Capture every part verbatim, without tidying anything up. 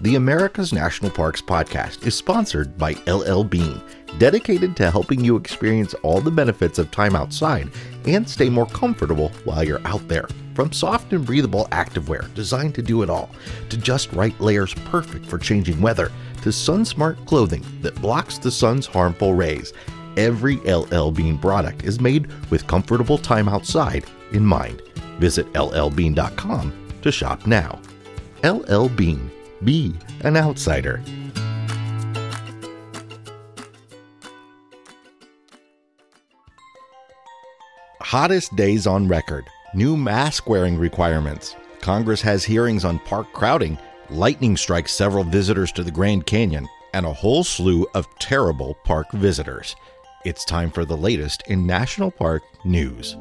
The America's National Parks podcast is sponsored by L L Bean, dedicated to helping you experience all the benefits of time outside and stay more comfortable while you're out there. From soft and breathable activewear designed to do it all, to just right layers perfect for changing weather, to sun-smart clothing that blocks the sun's harmful rays, every L L Bean product is made with comfortable time outside in mind. Visit L L Bean dot com to shop now. L L Bean. Be an outsider. Hottest days on record. New mask-wearing requirements. Congress has hearings on park crowding. Lightning strikes several visitors to the Grand Canyon, and a whole slew of terrible park visitors. It's time for the latest in National Park news.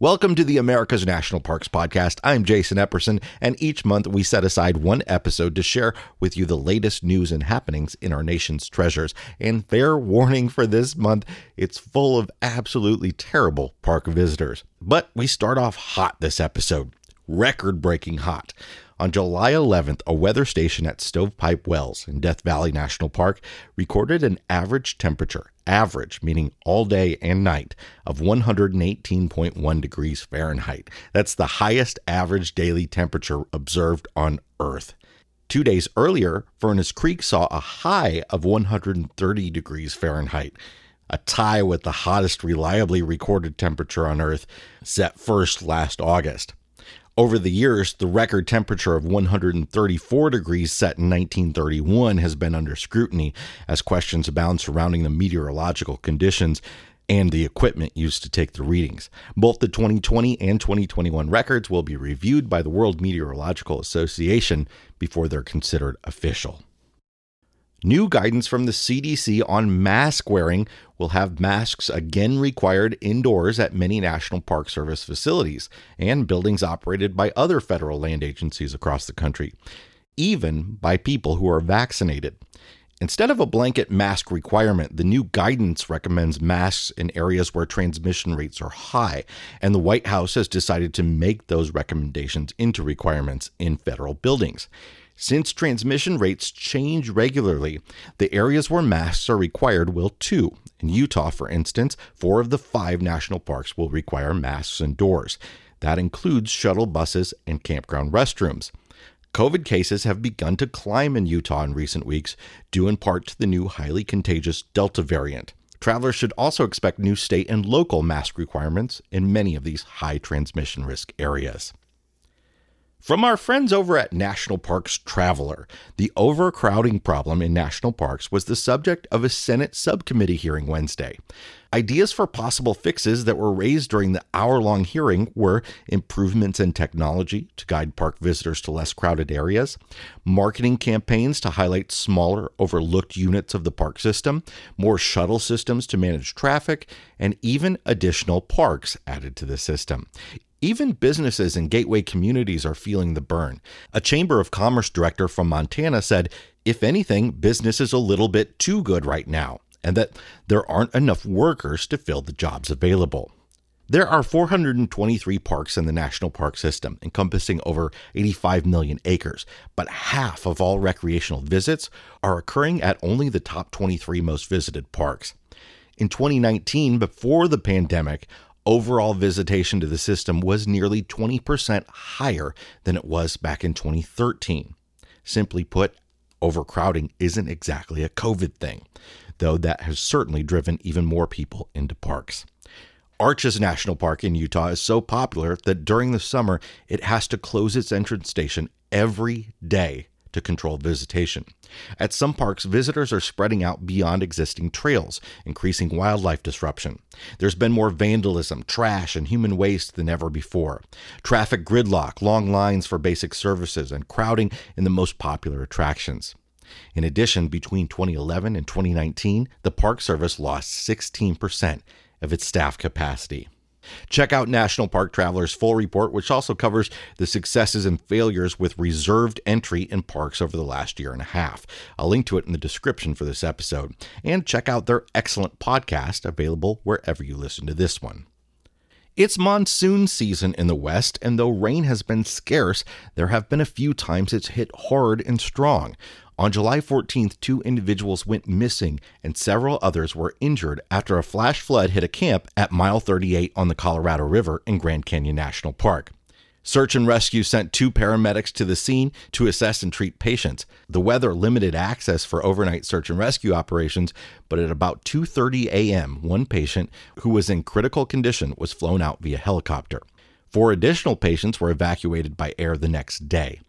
Welcome to the America's National Parks podcast. I'm Jason Epperson, and each month we set aside one episode to share with you the latest news and happenings in our nation's treasures. And fair warning for this month, it's full of absolutely terrible park visitors. But we start off hot this episode, record-breaking hot. On July eleventh, a weather station at Stovepipe Wells in Death Valley National Park recorded an average temperature, average meaning all day and night, of one hundred eighteen point one degrees Fahrenheit. That's the highest average daily temperature observed on Earth. Two days earlier, Furnace Creek saw a high of one hundred thirty degrees Fahrenheit, a tie with the hottest reliably recorded temperature on Earth, set first last August. Over the years, the record temperature of one hundred thirty-four degrees set in nineteen thirty-one has been under scrutiny as questions abound surrounding the meteorological conditions and the equipment used to take the readings. Both the twenty twenty and twenty twenty-one records will be reviewed by the World Meteorological Association before they're considered official. New guidance from the C D C on mask wearing will have masks again required indoors at many National Park Service facilities and buildings operated by other federal land agencies across the country, even by people who are vaccinated. Instead of a blanket mask requirement, the new guidance recommends masks in areas where transmission rates are high, and the White House has decided to make those recommendations into requirements in federal buildings. Since transmission rates change regularly, the areas where masks are required will too. In Utah, for instance, four of the five national parks will require masks indoors. That includes shuttle buses and campground restrooms. COVID cases have begun to climb in Utah in recent weeks, due in part to the new highly contagious Delta variant. Travelers should also expect new state and local mask requirements in many of these high transmission risk areas. From our friends over at National Parks Traveler, the overcrowding problem in national parks was the subject of a Senate subcommittee hearing Wednesday. Ideas for possible fixes that were raised during the hour-long hearing were improvements in technology to guide park visitors to less crowded areas, marketing campaigns to highlight smaller, overlooked units of the park system, more shuttle systems to manage traffic, and even additional parks added to the system. Even businesses in gateway communities are feeling the burn. A Chamber of Commerce director from Montana said, if anything, business is a little bit too good right now, and that there aren't enough workers to fill the jobs available. There are four hundred twenty-three parks in the national park system, encompassing over eighty-five million acres, but half of all recreational visits are occurring at only the top twenty-three most visited parks. In twenty nineteen, before the pandemic, overall visitation to the system was nearly twenty percent higher than it was back in twenty thirteen. Simply put, overcrowding isn't exactly a COVID thing, though that has certainly driven even more people into parks. Arches National Park in Utah is so popular that during the summer, it has to close its entrance station every day to control visitation. At some parks, visitors are spreading out beyond existing trails, increasing wildlife disruption. There's been more vandalism, trash, and human waste than ever before. Traffic gridlock, long lines for basic services, and crowding in the most popular attractions. In addition, between twenty eleven and twenty nineteen, the Park Service lost sixteen percent of its staff capacity. Check out National Park Traveler's full report, which also covers the successes and failures with reserved entry in parks over the last year and a half. I'll link to it in the description for this episode. And check out their excellent podcast, available wherever you listen to this one. It's monsoon season in the West, and though rain has been scarce, there have been a few times it's hit hard and strong. On July fourteenth, two individuals went missing and several others were injured after a flash flood hit a camp at mile thirty-eight on the Colorado River in Grand Canyon National Park. Search and Rescue sent two paramedics to the scene to assess and treat patients. The weather limited access for overnight search and rescue operations, but at about two thirty a.m., one patient who was in critical condition was flown out via helicopter. Four additional patients were evacuated by air the next day.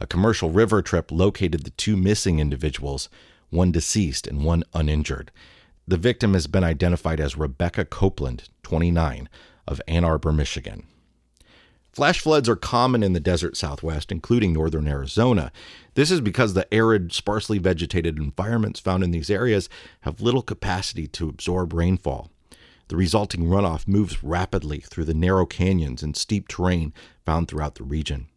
A commercial river trip located the two missing individuals, one deceased and one uninjured. The victim has been identified as Rebecca Copeland, twenty-nine, of Ann Arbor, Michigan. Flash floods are common in the desert Southwest, including northern Arizona. This is because the arid, sparsely vegetated environments found in these areas have little capacity to absorb rainfall. The resulting runoff moves rapidly through the narrow canyons and steep terrain found throughout the region.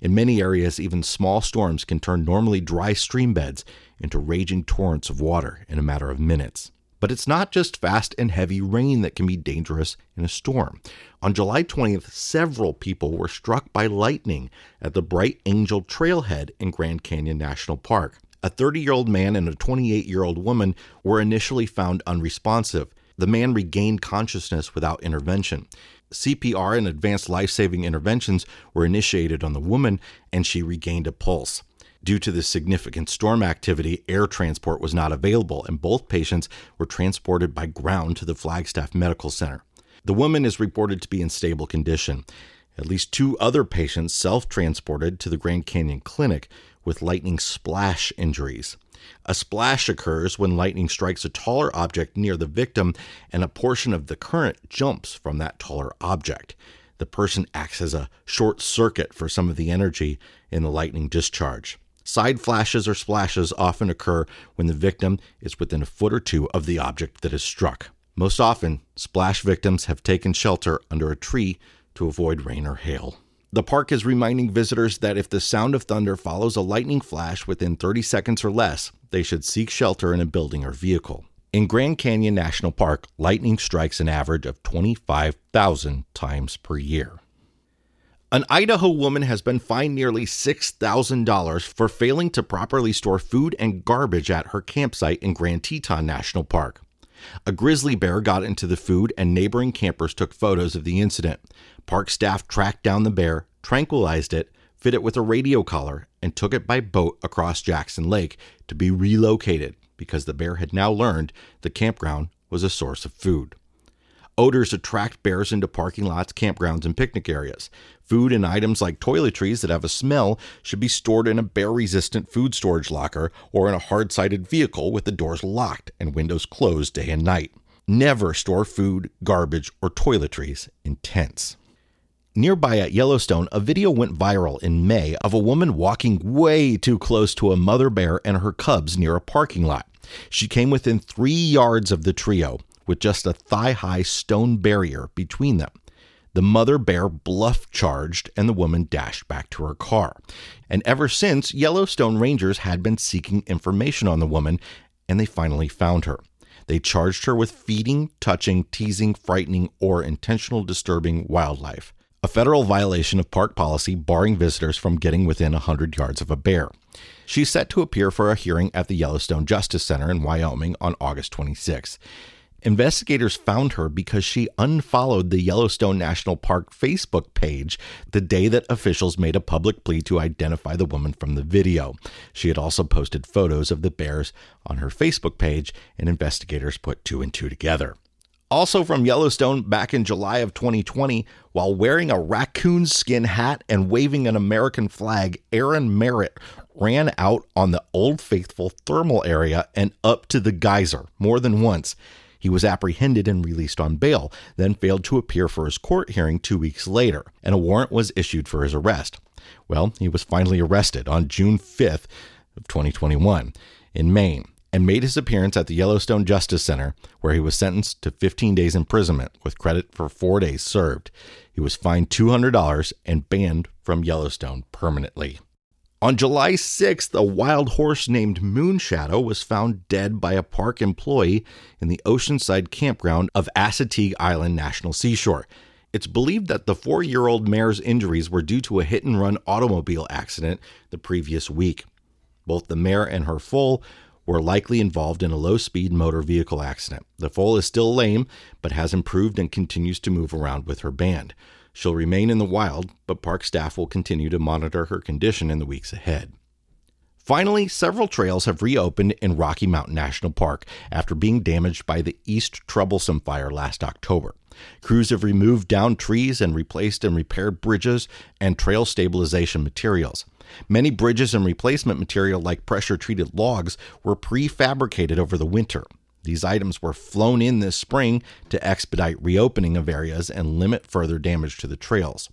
In many areas, even small storms can turn normally dry stream beds into raging torrents of water in a matter of minutes. But it's not just fast and heavy rain that can be dangerous in a storm. On July twentieth, several people were struck by lightning at the Bright Angel Trailhead in Grand Canyon National Park. A thirty-year-old man and a twenty-eight-year-old woman were initially found unresponsive. The man regained consciousness without intervention. C P R and advanced life-saving interventions were initiated on the woman, and she regained a pulse. Due to the significant storm activity, air transport was not available, and both patients were transported by ground to the Flagstaff Medical Center. The woman is reported to be in stable condition. At least two other patients self-transported to the Grand Canyon Clinic with lightning splash injuries. A splash occurs when lightning strikes a taller object near the victim, and a portion of the current jumps from that taller object. The person acts as a short circuit for some of the energy in the lightning discharge. Side flashes or splashes often occur when the victim is within a foot or two of the object that is struck. Most often, splash victims have taken shelter under a tree to avoid rain or hail. The park is reminding visitors that if the sound of thunder follows a lightning flash within thirty seconds or less, they should seek shelter in a building or vehicle. In Grand Canyon National Park, lightning strikes an average of twenty-five thousand times per year. An Idaho woman has been fined nearly six thousand dollars for failing to properly store food and garbage at her campsite in Grand Teton National Park. A grizzly bear got into the food, and neighboring campers took photos of the incident. Park staff tracked down the bear, tranquilized it, fit it with a radio collar, and took it by boat across Jackson Lake to be relocated because the bear had now learned the campground was a source of food. Odors attract bears into parking lots, campgrounds, and picnic areas. Food and items like toiletries that have a smell should be stored in a bear-resistant food storage locker or in a hard-sided vehicle with the doors locked and windows closed day and night. Never store food, garbage, or toiletries in tents. Nearby at Yellowstone, a video went viral in May of a woman walking way too close to a mother bear and her cubs near a parking lot. She came within three yards of the trio, with just a thigh-high stone barrier between them. The mother bear bluff charged, and the woman dashed back to her car. And ever since, Yellowstone rangers had been seeking information on the woman, and they finally found her. They charged her with feeding, touching, teasing, frightening, or intentional disturbing wildlife, a federal violation of park policy barring visitors from getting within one hundred yards of a bear. She's set to appear for a hearing at the Yellowstone Justice Center in Wyoming on August twenty-sixth. Investigators found her because she unfollowed the Yellowstone National Park Facebook page the day that officials made a public plea to identify the woman from the video. She had also posted photos of the bears on her Facebook page, and investigators put two and two together. Also from Yellowstone, back in July of twenty twenty, while wearing a raccoon skin hat and waving an American flag, Aaron Merritt ran out on the Old Faithful thermal area and up to the geyser more than once. He was apprehended and released on bail, then failed to appear for his court hearing two weeks later, and a warrant was issued for his arrest. Well, he was finally arrested on June fifth of twenty twenty-one in Maine, and made his appearance at the Yellowstone Justice Center, where he was sentenced to fifteen days imprisonment with credit for four days served. He was fined two hundred dollars and banned from Yellowstone permanently. On July sixth, a wild horse named Moonshadow was found dead by a park employee in the Oceanside campground of Assateague Island National Seashore. It's believed that the four-year-old mare's injuries were due to a hit-and-run automobile accident the previous week. Both the mare and her foal were likely involved in a low-speed motor vehicle accident. The foal is still lame, but has improved and continues to move around with her band. She'll remain in the wild, but park staff will continue to monitor her condition in the weeks ahead. Finally, several trails have reopened in Rocky Mountain National Park after being damaged by the East Troublesome Fire last October. Crews have removed downed trees and replaced and repaired bridges and trail stabilization materials. Many bridges and replacement material like pressure-treated logs were prefabricated over the winter. These items were flown in this spring to expedite reopening of areas and limit further damage to the trails.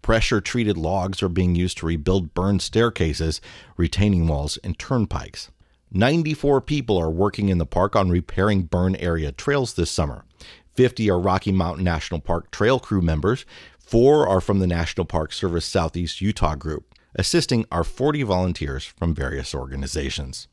Pressure-treated logs are being used to rebuild burned staircases, retaining walls, and turnpikes. ninety-four people are working in the park on repairing burn area trails this summer. fifty are Rocky Mountain National Park trail crew members. Four are from the National Park Service Southeast Utah Group. Assisting are forty volunteers from various organizations.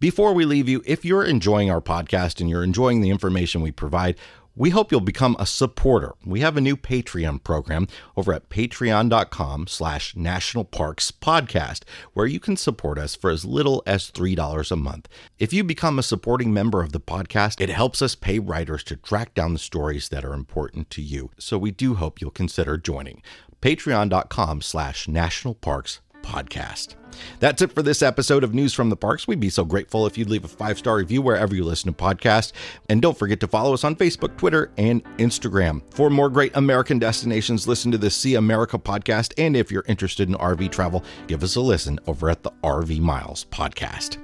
Before we leave you, if you're enjoying our podcast and you're enjoying the information we provide, we hope you'll become a supporter. We have a new Patreon program over at patreon.com slash National Parks Podcast, where you can support us for as little as three dollars a month. If you become a supporting member of the podcast, it helps us pay writers to track down the stories that are important to you. So we do hope you'll consider joining. Patreon.com slash National Parks Podcast. That's it for this episode of News from the Parks. We'd be so grateful if you'd leave a five-star review wherever you listen to podcasts. And don't forget to follow us on Facebook, Twitter, and Instagram. For more great American destinations, listen to the See America podcast. And if you're interested in R V travel, give us a listen over at the R V Miles podcast.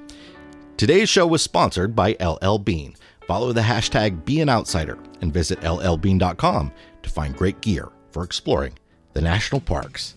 Today's show was sponsored by L L Bean. Follow the hashtag BeAnOutsider and visit L L Bean dot com to find great gear for exploring the national parks.